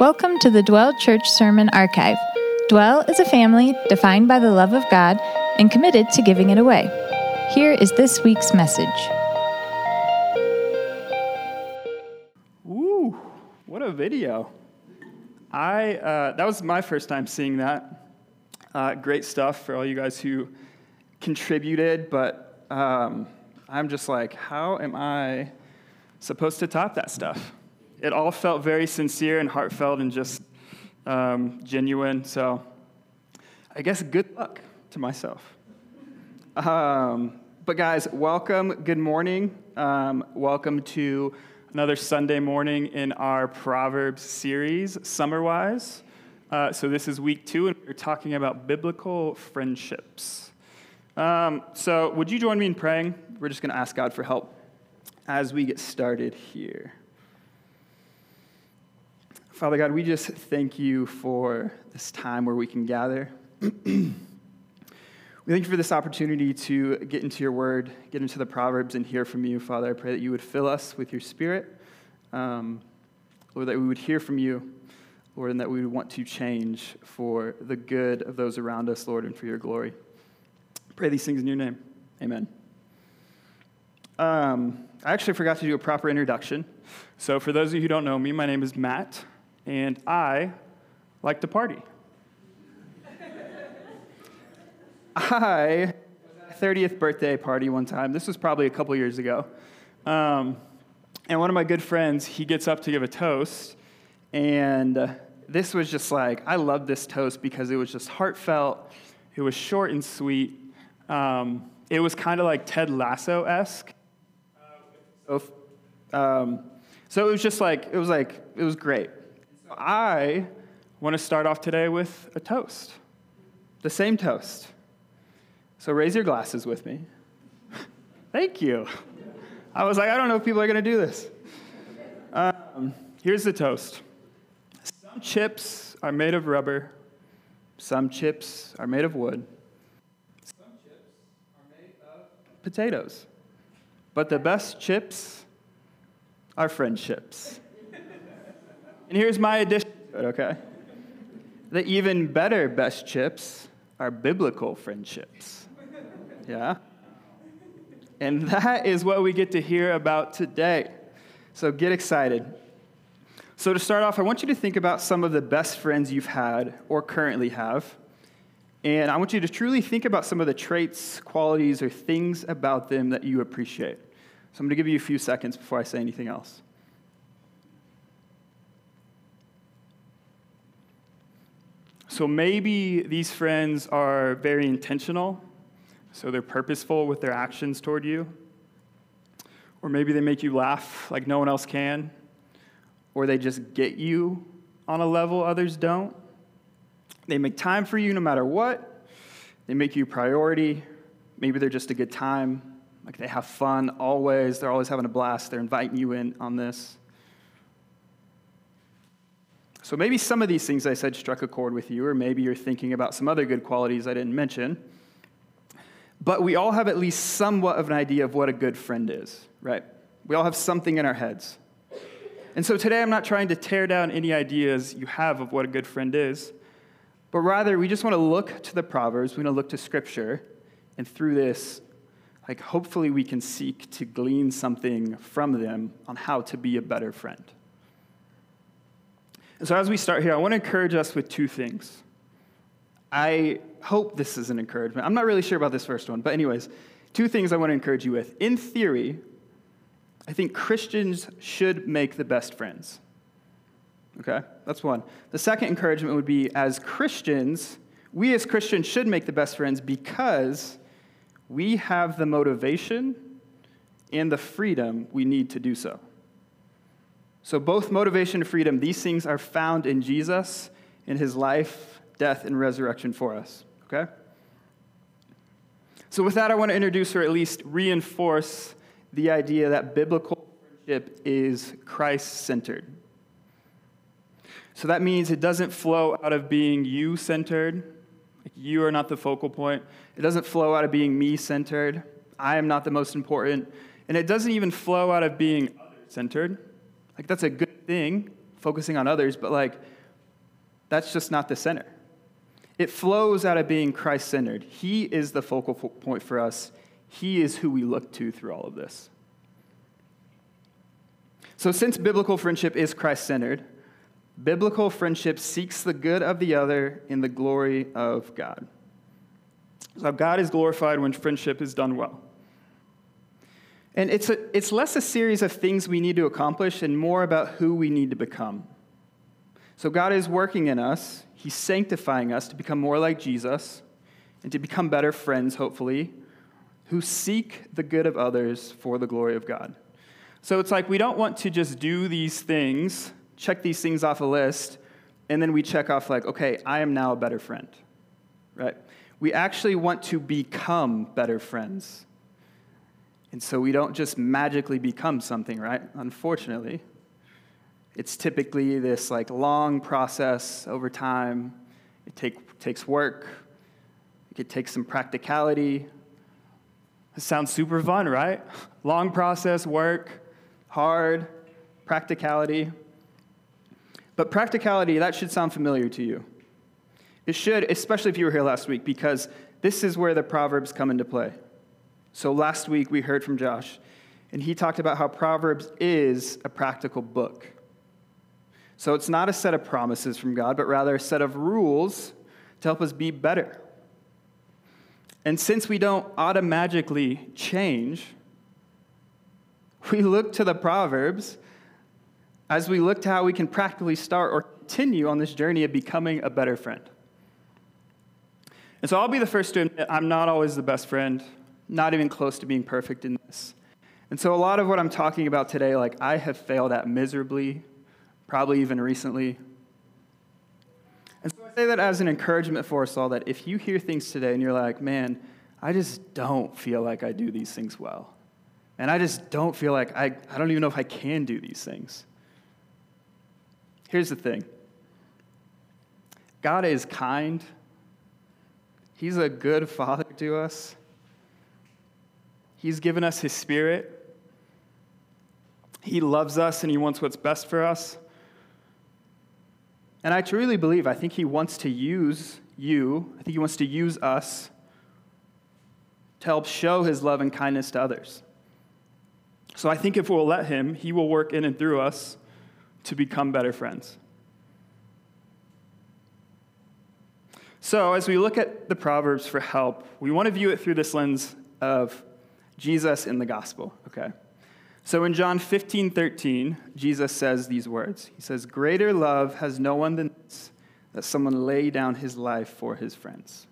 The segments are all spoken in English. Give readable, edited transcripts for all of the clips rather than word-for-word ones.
Welcome to the Dwell Church Sermon Archive. Dwell is a family defined by the love of God and committed to giving it away. Here is this week's message. Ooh, what a video. That was my first time seeing that. Great stuff for all you guys who contributed, but I'm just like, how am I supposed to top that stuff? It all felt very sincere and heartfelt and just genuine, so I guess good luck to myself. But guys, welcome, good morning. Welcome to another Sunday morning in our Proverbs series, Summer Wise. So this is week 2, and we're talking about biblical friendships. So would you join me in praying? We're just going to ask God for help as we get started here. Father God, we just thank you for this time where we can gather. We thank you for this opportunity to get into your word, get into the Proverbs, and hear from you, Father. I pray that you would fill us with your spirit, Lord, that we would hear from you, Lord, and that we would want to change for the good of those around us, Lord, and for your glory. Pray these things in your name. Amen. I actually forgot to do a proper introduction. So for those of you who don't know me, my name is Matt, and I like to party. I was at a 30th birthday party one time. This was probably a couple years ago. And one of my good friends, he gets up to give a toast. And this was just like, I loved this toast because it was just heartfelt. It was short and sweet. It was kind of like Ted Lasso-esque. So it was just like, it was great. So I want to start off today with a toast. The same toast. So raise your glasses with me. Thank you. I was like, I don't know if people are going to do this. Here's the toast. Some chips are made of rubber. Some chips are made of wood. Some chips are made of potatoes. But the best chips are friendships. And here's my addition to it, okay? The even better best chips are biblical friendships. Yeah? And that is what we get to hear about today. So get excited. So to start off, I want you to think about some of the best friends you've had or currently have. And I want you to truly think about some of the traits, qualities, or things about them that you appreciate. So I'm going to give you a few seconds before I say anything else. So maybe these friends are very intentional, so they're purposeful with their actions toward you. Or maybe they make you laugh like no one else can. Or they just get you on a level others don't. They make time for you no matter what. They make you a priority. Maybe they're just a good time. Like they have fun always. They're always having a blast. They're inviting you in on this. So maybe some of these things I said struck a chord with you, or maybe you're thinking about some other good qualities I didn't mention. But we all have at least somewhat of an idea of what a good friend is, right? We all have something in our heads. And so today I'm not trying to tear down any ideas you have of what a good friend is, but rather we just want to look to the Proverbs, we want to look to Scripture, and through this, like hopefully we can seek to glean something from them on how to be a better friend. And so as we start here, I want to encourage us with two things. I hope this is an encouragement. I'm not really sure about this first one, but anyways, two things I want to encourage you with. In theory, I think Christians should make the best friends. Okay? That's one. The second encouragement would be, as Christians, we as Christians should make the best friends because we have the motivation and the freedom we need to do so. So both motivation and freedom, these things are found in Jesus, in his life, death, and resurrection for us, okay? So with that, I want to introduce or at least reinforce the idea that biblical friendship is Christ-centered. So that means it doesn't flow out of being you-centered. Like you are not the focal point. It doesn't flow out of being me-centered. I am not the most important. And it doesn't even flow out of being other-centered. Like, that's a good thing focusing on others, but like that's just not the center. It flows out of being Christ-centered. He is the focal point for us. He is who we look to through all of this. So since biblical friendship is Christ-centered, biblical friendship seeks the good of the other in the glory of God. So God is glorified when friendship is done well. And it's less a series of things we need to accomplish and more about who we need to become. So God is working in us. He's sanctifying us to become more like Jesus and to become better friends, hopefully, who seek the good of others for the glory of God. So it's like we don't want to just do these things, check these things off a list, and then we check off like, okay, I am now a better friend, right? We actually want to become better friends. And so we don't just magically become something, right? Unfortunately, it's typically this like long process over time. It takes work. It could take some practicality. It sounds super fun, right? Long process, work, hard, practicality. But practicality, that should sound familiar to you. It should, especially if you were here last week, because this is where the Proverbs come into play. So last week we heard from Josh, and he talked about how Proverbs is a practical book. So it's not a set of promises from God, but rather a set of rules to help us be better. And since we don't automatically change, we look to the Proverbs as we look to how we can practically start or continue on this journey of becoming a better friend. And so I'll be the first to admit I'm not always the best friend, not even close to being perfect in this. And so a lot of what I'm talking about today, like I have failed at miserably, probably even recently. And so I say that as an encouragement for us all, that if you hear things today and you're like, man, I just don't feel like I do these things well. And I just don't feel like, I don't even know if I can do these things. Here's the thing. God is kind. He's a good father to us. He's given us his Spirit. He loves us and he wants what's best for us. And I truly believe, I think he wants to use you, I think he wants to use us to help show his love and kindness to others. So I think if we'll let him, he will work in and through us to become better friends. So as we look at the Proverbs for help, we want to view it through this lens of Jesus in the gospel, okay? So in John 15:13, Jesus says these words. He says, "Greater love has no one than this, that someone lay down his life for his friends."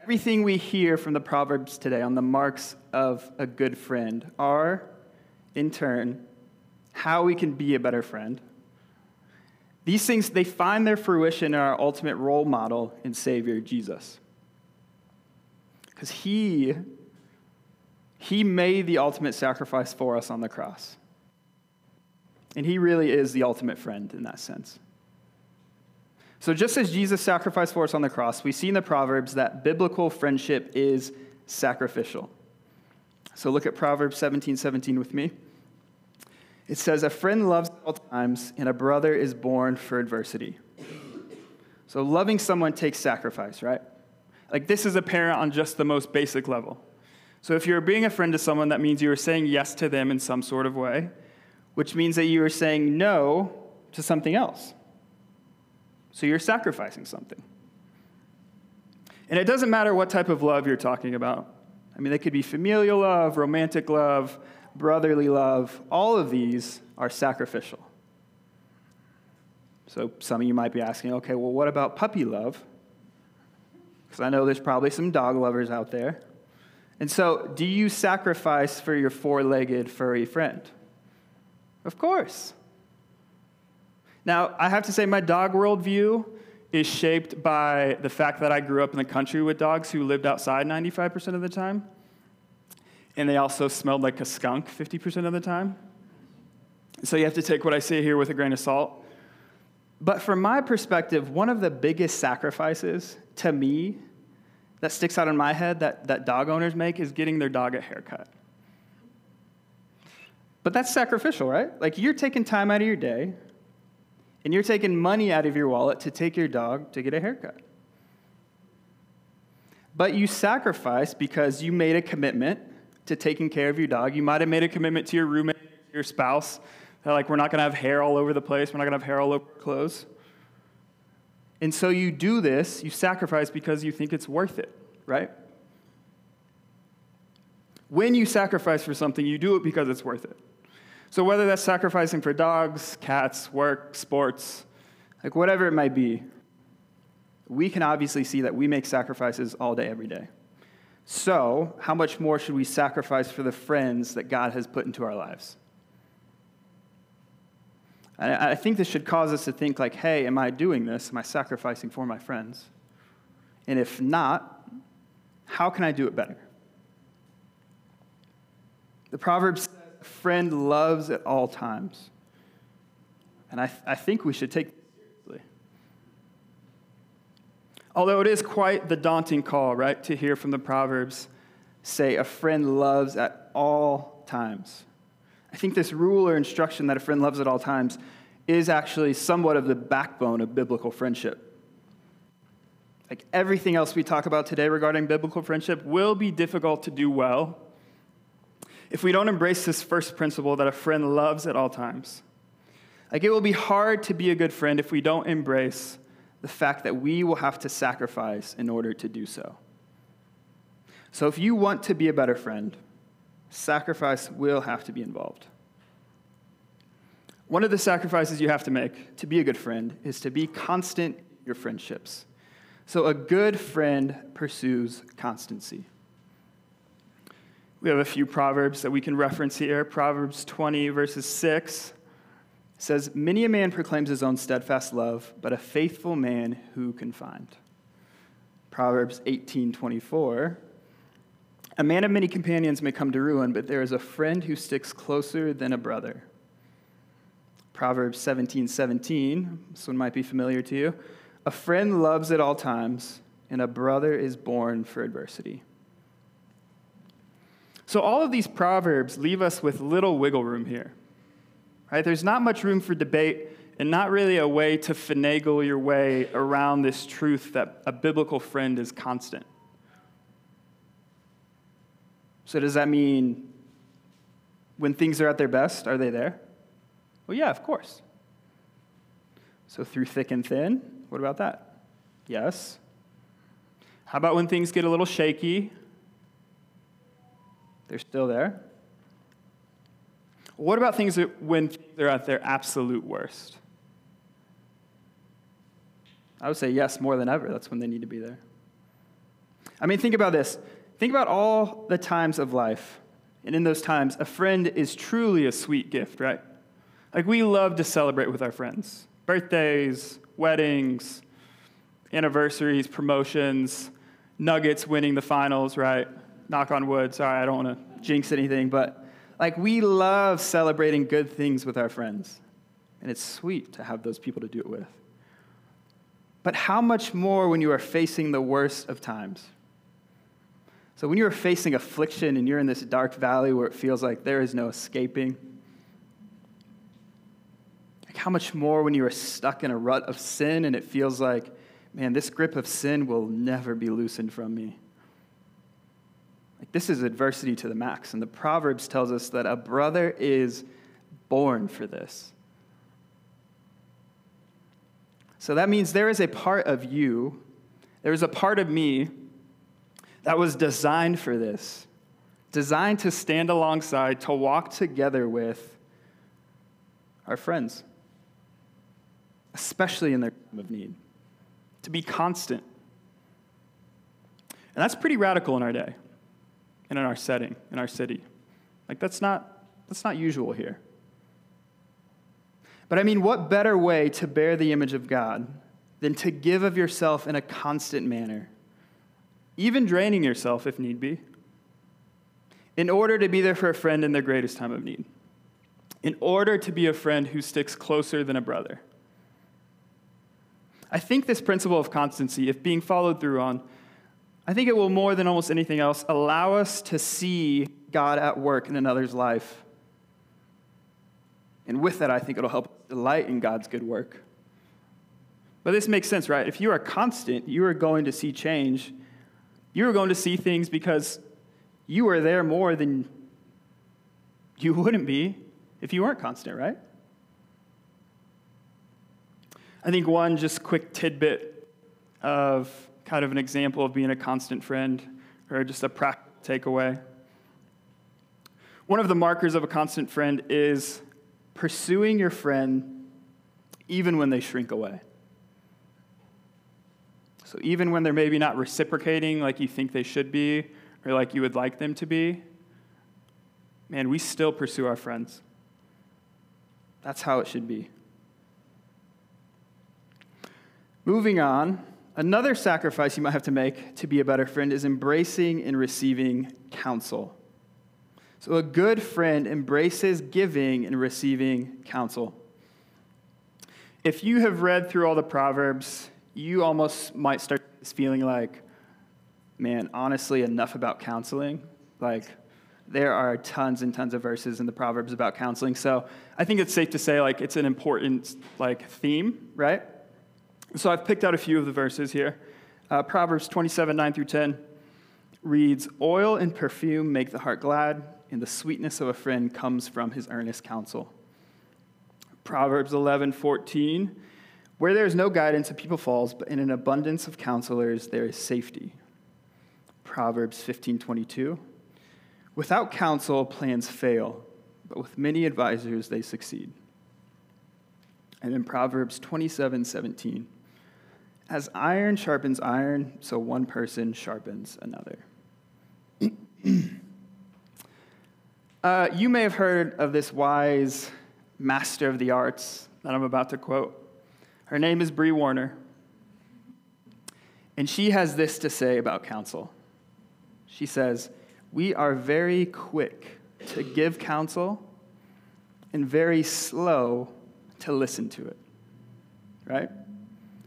Everything we hear from the Proverbs today on the marks of a good friend are, in turn, how we can be a better friend. These things, they find their fruition in our ultimate role model and Savior, Jesus. Because he made the ultimate sacrifice for us on the cross. And he really is the ultimate friend in that sense. So just as Jesus sacrificed for us on the cross, we see in the Proverbs that biblical friendship is sacrificial. So look at Proverbs 17:17 with me. It says, "A friend loves at all times, and a brother is born for adversity." So loving someone takes sacrifice, right? Like this is apparent on just the most basic level. So if you're being a friend to someone, that means you are saying yes to them in some sort of way, which means that you are saying no to something else. So you're sacrificing something. And it doesn't matter what type of love you're talking about. I mean, they could be familial love, romantic love, brotherly love. All of these are sacrificial. So some of you might be asking, okay, well, what about puppy love? Because I know there's probably some dog lovers out there. And so do you sacrifice for your four-legged furry friend? Of course. Now, I have to say my dog worldview is shaped by the fact that I grew up in the country with dogs who lived outside 95% of the time. And they also smelled like a skunk 50% of the time. So you have to take what I say here with a grain of salt. But from my perspective, one of the biggest sacrifices to me that sticks out in my head that dog owners make is getting their dog a haircut. But that's sacrificial, right? Like, you're taking time out of your day, and you're taking money out of your wallet to take your dog to get a haircut. But you sacrifice because you made a commitment to taking care of your dog. You might have made a commitment to your roommate, your spouse, that, like, we're not going to have hair all over the place. We're not going to have hair all over clothes. And so you do this, you sacrifice because you think it's worth it, right? When you sacrifice for something, you do it because it's worth it. So whether that's sacrificing for dogs, cats, work, sports, like whatever it might be, we can obviously see that we make sacrifices all day, every day. So how much more should we sacrifice for the friends that God has put into our lives? I think this should cause us to think like, hey, am I doing this? Am I sacrificing for my friends? And if not, how can I do it better? The Proverbs says, a friend loves at all times. And I think we should take this seriously. Although it is quite the daunting call, right, to hear from the Proverbs say, a friend loves at all times. I think this rule or instruction that a friend loves at all times is actually somewhat of the backbone of biblical friendship. Like everything else we talk about today regarding biblical friendship will be difficult to do well if we don't embrace this first principle that a friend loves at all times. Like it will be hard to be a good friend if we don't embrace the fact that we will have to sacrifice in order to do so. So if you want to be a better friend, sacrifice will have to be involved. One of the sacrifices you have to make to be a good friend is to be constant in your friendships. So a good friend pursues constancy. We have a few Proverbs that we can reference here. Proverbs 20, verses 6 says, "Many a man proclaims his own steadfast love, but a faithful man who can find." Proverbs 18:24. "A man of many companions may come to ruin, but there is a friend who sticks closer than a brother." Proverbs 17:17, this one might be familiar to you. "A friend loves at all times, and a brother is born for adversity." So all of these Proverbs leave us with little wiggle room here, right? There's not much room for debate and not really a way to finagle your way around this truth that a biblical friend is constant. So does that mean when things are at their best, are they there? Well, yeah, of course. So through thick and thin, what about that? Yes. How about when things get a little shaky? They're still there. What about things that when they're at their absolute worst? I would say yes, more than ever. That's when they need to be there. I mean, think about this. Think about all the times of life, and in those times, a friend is truly a sweet gift, right? Like, we love to celebrate with our friends. Birthdays, weddings, anniversaries, promotions, Nuggets winning the finals, right? Knock on wood. Sorry, I don't want to jinx anything, but, like, we love celebrating good things with our friends, and it's sweet to have those people to do it with. But how much more when you are facing the worst of times? So when you're facing affliction and you're in this dark valley where it feels like there is no escaping, like how much more when you are stuck in a rut of sin and it feels like, man, this grip of sin will never be loosened from me. Like this is adversity to the max. And the Proverbs tells us that a brother is born for this. So that means there is a part of you, there is a part of me that was designed for this, designed to stand alongside, to walk together with our friends, especially in their time of need, to be constant. And that's pretty radical in our day and in our setting, in our city. Like, that's not usual here. But I mean, what better way to bear the image of God than to give of yourself in a constant manner, even draining yourself if need be, in order to be there for a friend in their greatest time of need, in order to be a friend who sticks closer than a brother. I think this principle of constancy, if being followed through on, I think it will more than almost anything else allow us to see God at work in another's life And with that, I think it'll help us delight in God's good work. But this makes sense, right? If you are constant, you are going to see change. You are going to see things because you are there more than you wouldn't be if you weren't constant, right? I think one just quick tidbit of kind of an example of being a constant friend or just a practical takeaway. One of the markers of a constant friend is pursuing your friend even when they shrink away. So even when they're maybe not reciprocating like you think they should be or like you would like them to be, man, we still pursue our friends. That's how it should be. Moving on, another sacrifice you might have to make to be a better friend is embracing and receiving counsel. So a good friend embraces giving and receiving counsel. If you have read through all the Proverbs, you almost might start feeling like, man, honestly, enough about counseling. Like, there are tons and tons of verses in the Proverbs about counseling. So I think it's safe to say, like, it's an important, like, theme, right? So I've picked out a few of the verses here. Proverbs 27:9-10 reads, "Oil and perfume make the heart glad, and the sweetness of a friend comes from his earnest counsel." Proverbs 11:14, "Where there is no guidance, a people falls, but in an abundance of counselors there is safety." Proverbs 15:22, "Without counsel, plans fail, but with many advisors they succeed." And then Proverbs 27:17, "As iron sharpens iron, so one person sharpens another." You may have heard of this wise master of the arts that I'm about to quote. Her name is Brie Warner. And she has this to say about counsel. She says, "We are very quick to give counsel and very slow to listen to it," right?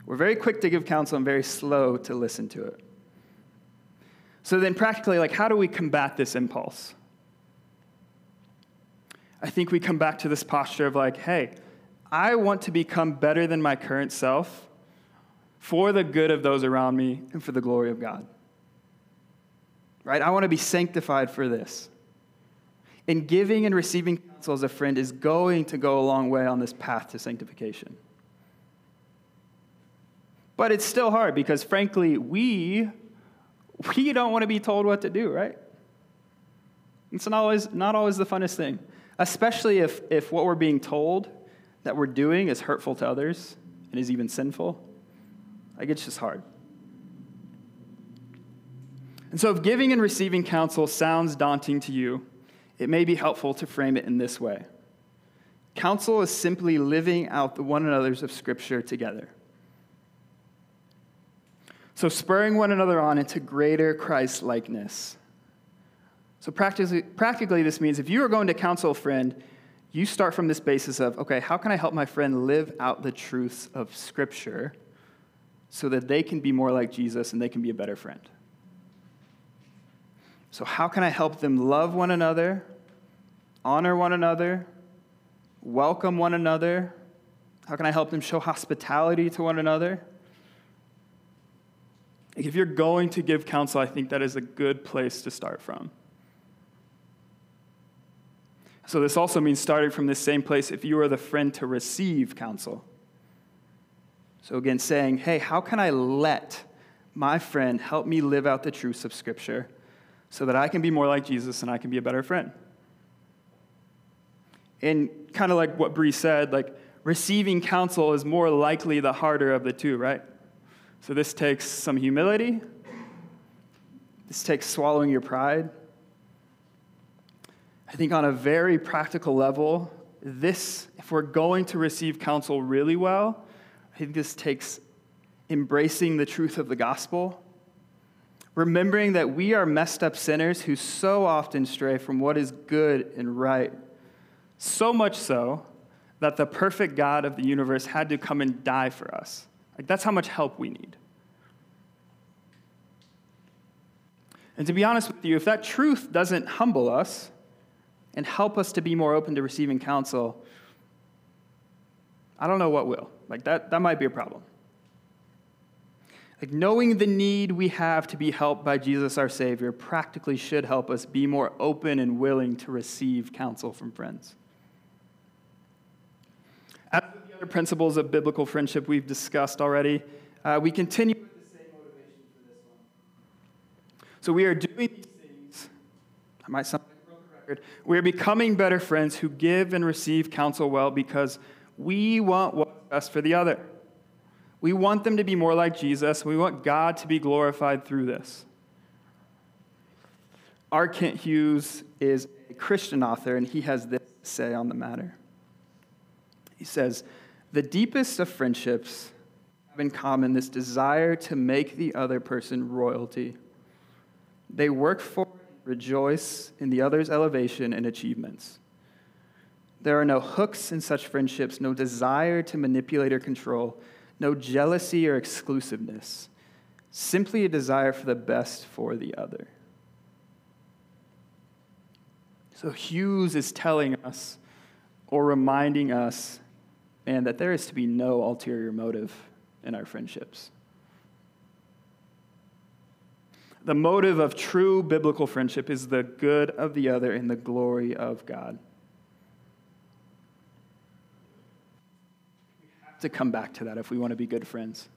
We're very quick to give counsel and very slow to listen to it. So then practically, like, how do we combat this impulse? I think we come back to this posture of like, hey, I want to become better than my current self for the good of those around me and for the glory of God, right? I want to be sanctified for this. And giving and receiving counsel as a friend is going to go a long way on this path to sanctification. But it's still hard because, frankly, we don't want to be told what to do, right? It's not always the funnest thing, especially if what we're being told that we're doing is hurtful to others and is even sinful. Like, it's just hard. And so if giving and receiving counsel sounds daunting to you, it may be helpful to frame it in this way. Counsel is simply living out the one another's of Scripture together. So spurring one another on into greater Christ-likeness. So practically this means if you are going to counsel a friend, you start from this basis of, okay, how can I help my friend live out the truths of Scripture so that they can be more like Jesus and they can be a better friend? So how can I help them love one another, honor one another, welcome one another? How can I help them show hospitality to one another? If you're going to give counsel, I think that is a good place to start from. So this also means starting from this same place if you are the friend to receive counsel. So again, saying, hey, how can I let my friend help me live out the truths of Scripture so that I can be more like Jesus and I can be a better friend? And kind of like what Bree said, like, receiving counsel is more likely the harder of the two, right? So this takes some humility. This takes swallowing your pride. I think on a very practical level, this, if we're going to receive counsel really well, I think this takes embracing the truth of the gospel, remembering that we are messed up sinners who so often stray from what is good and right, so much so that the perfect God of the universe had to come and die for us. Like, that's how much help we need. And to be honest with you, if that truth doesn't humble us and help us to be more open to receiving counsel, I don't know what will. That might be a problem. Knowing the need we have to be helped by Jesus our Savior practically should help us be more open and willing to receive counsel from friends. As with the other principles of biblical friendship we've discussed already, we continue with the same motivation for this one. So we are doing these things. I might sound like I broke the record. We are becoming better friends who give and receive counsel well because we want what's best for the other. We want them to be more like Jesus. We want God to be glorified through this. R. Kent Hughes is a Christian author, and he has this to say on the matter. He says, "The deepest of friendships have in common this desire to make the other person royalty. They work for and rejoice in the other's elevation and achievements. There are no hooks in such friendships, no desire to manipulate or control, no jealousy or exclusiveness, simply a desire for the best for the other." So Hughes is telling us or reminding us, that there is to be no ulterior motive in our friendships. The motive of true biblical friendship is the good of the other and the glory of God. To come back to that if we want to be good friends.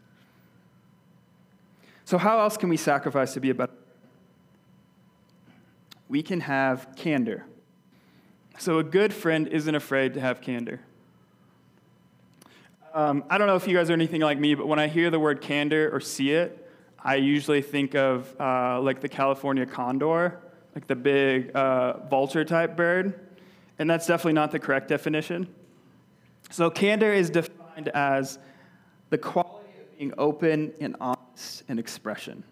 So how else can we sacrifice to be a better friend? We can have candor. So a good friend isn't afraid to have candor. I don't know if you guys are anything like me, but when I hear the word candor or see it, I usually think of the California condor, the big vulture-type bird, and that's definitely not the correct definition. So candor is as the quality of being open and honest in expression.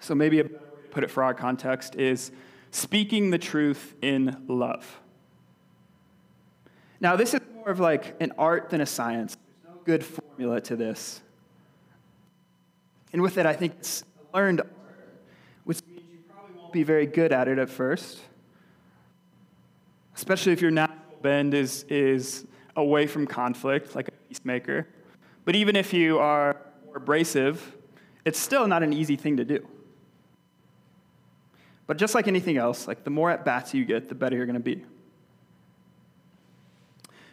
So maybe a better way to put it for our context is speaking the truth in love. Now, this is more of an art than a science. There's no good formula to this. And with it, I think it's learned art, which means you probably won't be very good at it at first, especially if your natural bend is away from conflict, like a peacemaker. But even if you are more abrasive, it's still not an easy thing to do. But just like anything else, the more at-bats you get, the better you're going to be.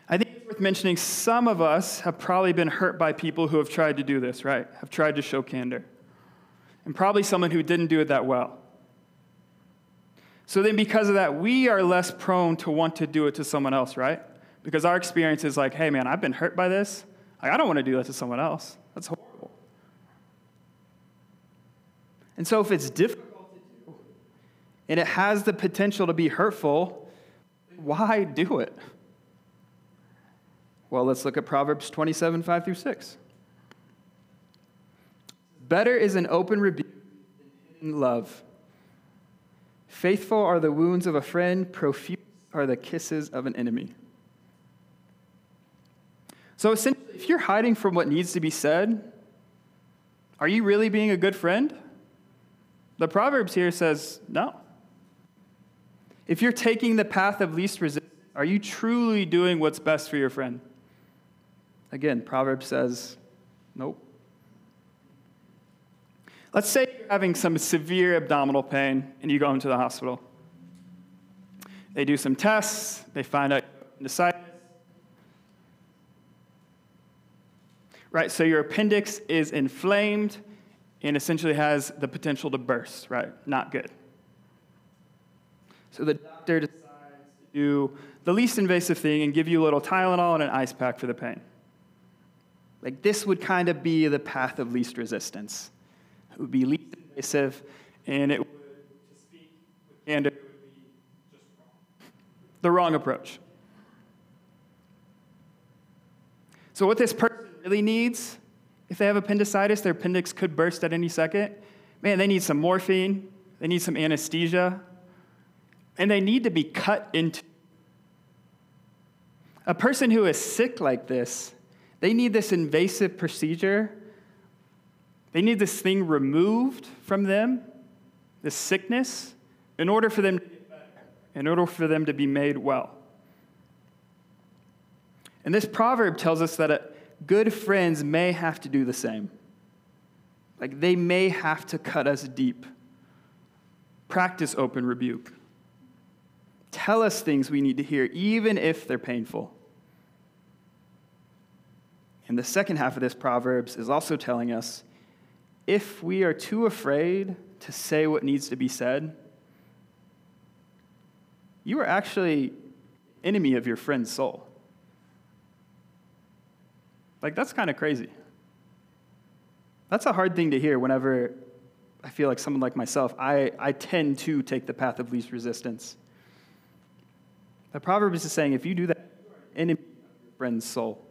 I think it's worth mentioning some of us have probably been hurt by people who have tried to do this, right? Have tried to show candor. And probably someone who didn't do it that well. So then because of that, we are less prone to want to do it to someone else, right? Because our experience is hey, man, I've been hurt by this. I don't want to do that to someone else. That's horrible. And so if it's difficult to do, and it has the potential to be hurtful, why do it? Well, let's look at Proverbs 27:5-6. "Better is an open rebuke than hidden love. Faithful are the wounds of a friend, profuse are the kisses of an enemy." So essentially, if you're hiding from what needs to be said, are you really being a good friend? The Proverbs here says no. If you're taking the path of least resistance, are you truly doing what's best for your friend? Again, Proverbs says nope. Let's say you're having some severe abdominal pain and you go into the hospital. They do some tests. They find out you have appendicitis. Right, so your appendix is inflamed and essentially has the potential to burst, right? Not good. So the doctor decides to do the least invasive thing and give you a little Tylenol and an ice pack for the pain. This would kind of be the path of least resistance. It would be least invasive, and it would, to speak with candor, would be just wrong. The wrong approach. So what this person really needs, if they have appendicitis, their appendix could burst at any second. Man, they need some morphine, they need some anesthesia, and they need to be cut into. A person who is sick like this, they need this invasive procedure. They need this thing removed from them, this sickness, in order for them to get better, in order for them to be made well. And this proverb tells us that good friends may have to do the same. Like, they may have to cut us deep. Practice open rebuke. Tell us things we need to hear, even if they're painful. And the second half of this Proverbs is also telling us, if we are too afraid to say what needs to be said, you are actually enemy of your friend's soul. Like, that's kind of crazy. That's a hard thing to hear whenever I feel like someone like myself, I tend to take the path of least resistance. The proverb is saying, if you do that, you're enemy of your friend's soul.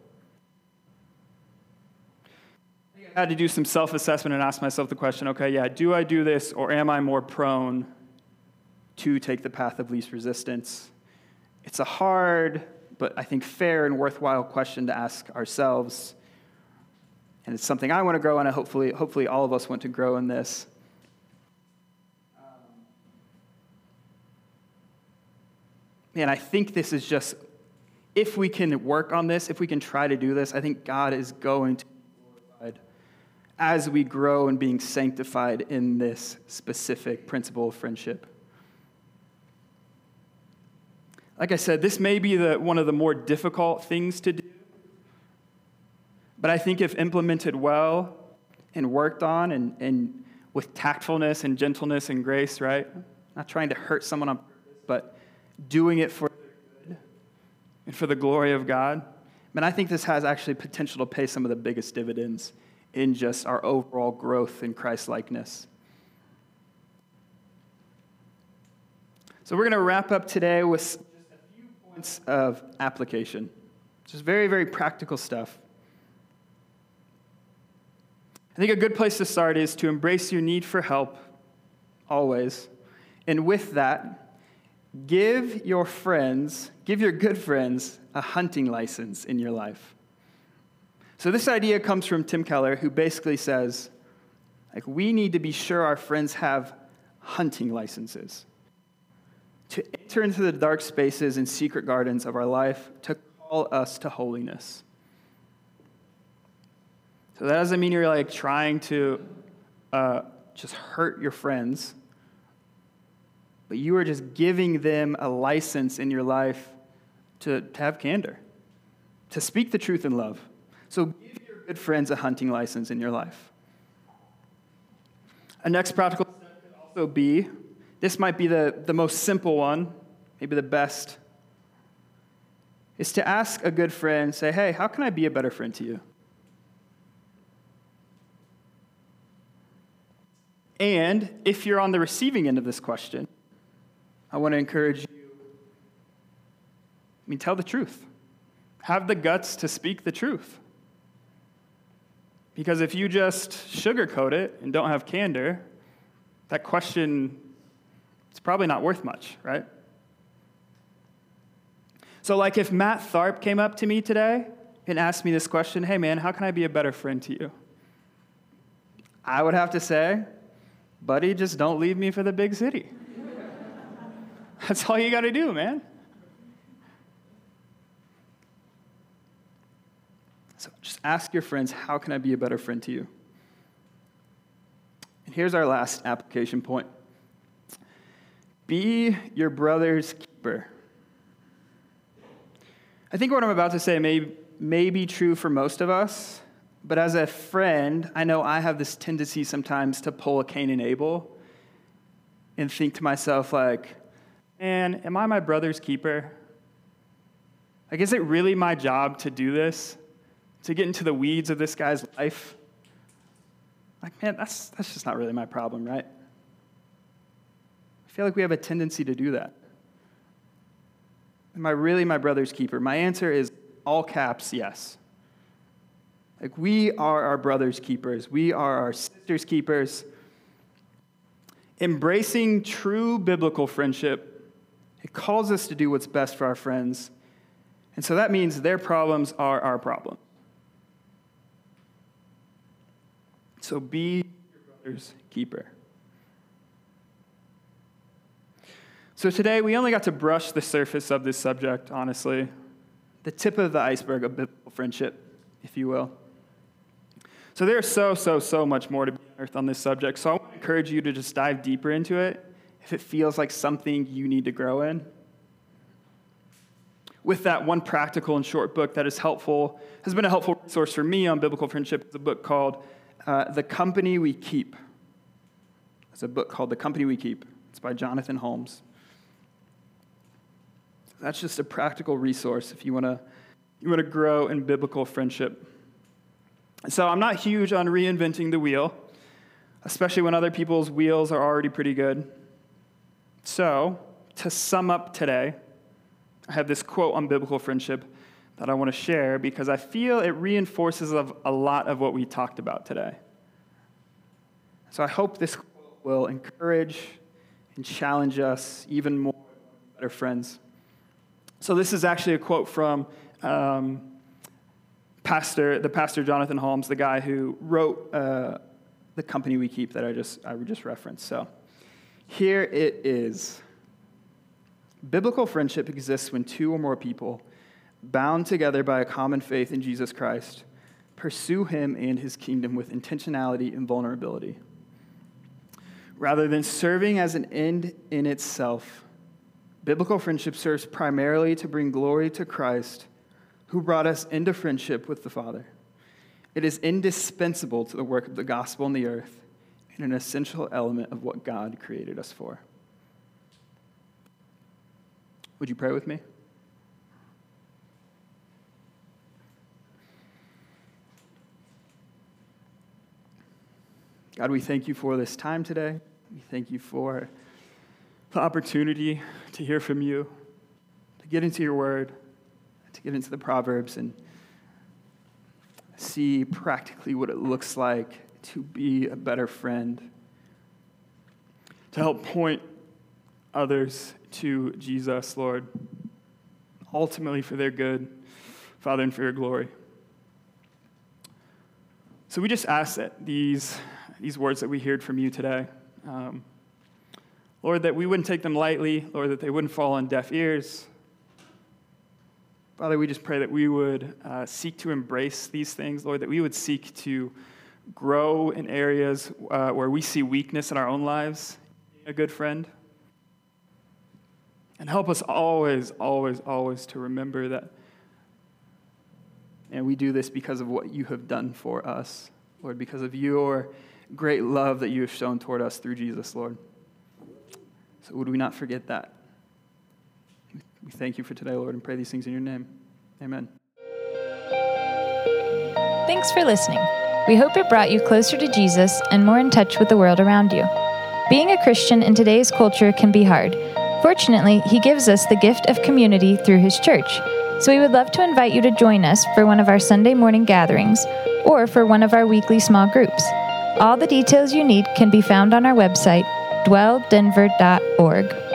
I had to do some self-assessment and ask myself the question, okay, yeah, do I do this, or am I more prone to take the path of least resistance? It's a hard, but I think fair and worthwhile question to ask ourselves. And it's something I want to grow in, and hopefully all of us want to grow in this. And I think this is just, if we can work on this, if we can try to do this, I think God is going to be glorified as we grow in being sanctified in this specific principle of friendship. Like I said, this may be one of the more difficult things to do, but I think if implemented well and worked on and with tactfulness and gentleness and grace, right? Not trying to hurt someone on purpose, but doing it for their good and for the glory of God. Man, I think this has actually potential to pay some of the biggest dividends in just our overall growth in Christ-likeness. So we're going to wrap up today with of application. Just very, very practical stuff. I think a good place to start is to embrace your need for help, always. And with that, give your good friends a hunting license in your life. So this idea comes from Tim Keller, who basically says, like, we need to be sure our friends have hunting licenses to enter into the dark spaces and secret gardens of our life, to call us to holiness. So that doesn't mean you're like trying to just hurt your friends, but you are just giving them a license in your life to have candor, to speak the truth in love. So give your good friends a hunting license in your life. A next practical step could also be, this might be the most simple one, maybe the best, is to ask a good friend, say, hey, how can I be a better friend to you? And if you're on the receiving end of this question, I want to encourage you, tell the truth. Have the guts to speak the truth. Because if you just sugarcoat it and don't have candor, that question, it's probably not worth much, right? So like if Matt Tharp came up to me today and asked me this question, hey man, how can I be a better friend to you? I would have to say, buddy, just don't leave me for the big city. That's all you got to do, man. So just ask your friends, how can I be a better friend to you? And here's our last application point. Be your brother's keeper. I think what I'm about to say may be true for most of us, but as a friend, I know I have this tendency sometimes to pull a Cain and Abel and think to myself, like, man, am I my brother's keeper? Like, is it really my job to do this, to get into the weeds of this guy's life? Like, man, that's just not really my problem, right? I feel like we have a tendency to do that. Am I really my brother's keeper? My answer is all caps, yes. Like, we are our brother's keepers. We are our sister's keepers. Embracing true biblical friendship, it calls us to do what's best for our friends. And so that means their problems are our problem. So be your brother's keeper. So today, we only got to brush the surface of this subject, honestly. the tip of the iceberg of biblical friendship, if you will. So there's so much more to be unearthed on this subject. So I want to encourage you to just dive deeper into it if it feels like something you need to grow in. With that, one practical and short book that is helpful, has been a helpful resource for me on biblical friendship, is a book called The Company We Keep. It's a book called The Company We Keep. It's by Jonathan Holmes. That's just a practical resource if you want to grow in biblical friendship. So I'm not huge on reinventing the wheel, especially when other people's wheels are already pretty good. So to sum up today, I have this quote on biblical friendship that I want to share because I feel it reinforces a lot of what we talked about today. So I hope this quote will encourage and challenge us even more, better friends. So this is actually a quote from Pastor Jonathan Holmes, the guy who wrote The Company We Keep that I just referenced. So here it is. Biblical friendship exists when two or more people, bound together by a common faith in Jesus Christ, pursue him and his kingdom with intentionality and vulnerability. Rather than serving as an end in itself, biblical friendship serves primarily to bring glory to Christ, who brought us into friendship with the Father. It is indispensable to the work of the gospel on the earth and an essential element of what God created us for. Would you pray with me? God, we thank you for this time today. We thank you for the opportunity to hear from you, to get into your word, to get into the Proverbs and see practically what it looks like to be a better friend, to help point others to Jesus, Lord, ultimately for their good, Father, and for your glory. So we just ask that these words that we heard from you today, Lord, that we wouldn't take them lightly, Lord, that they wouldn't fall on deaf ears. Father, we just pray that we would seek to embrace these things, Lord, that we would seek to grow in areas where we see weakness in our own lives, a good friend. And help us always, always, always to remember that, and we do this because of what you have done for us, Lord, because of your great love that you have shown toward us through Jesus, Lord. So would we not forget that? We thank you for today, Lord, and pray these things in your name. Amen. Thanks for listening. We hope it brought you closer to Jesus and more in touch with the world around you. Being a Christian in today's culture can be hard. Fortunately, he gives us the gift of community through his church. So we would love to invite you to join us for one of our Sunday morning gatherings or for one of our weekly small groups. All the details you need can be found on our website, dwelldenver.org.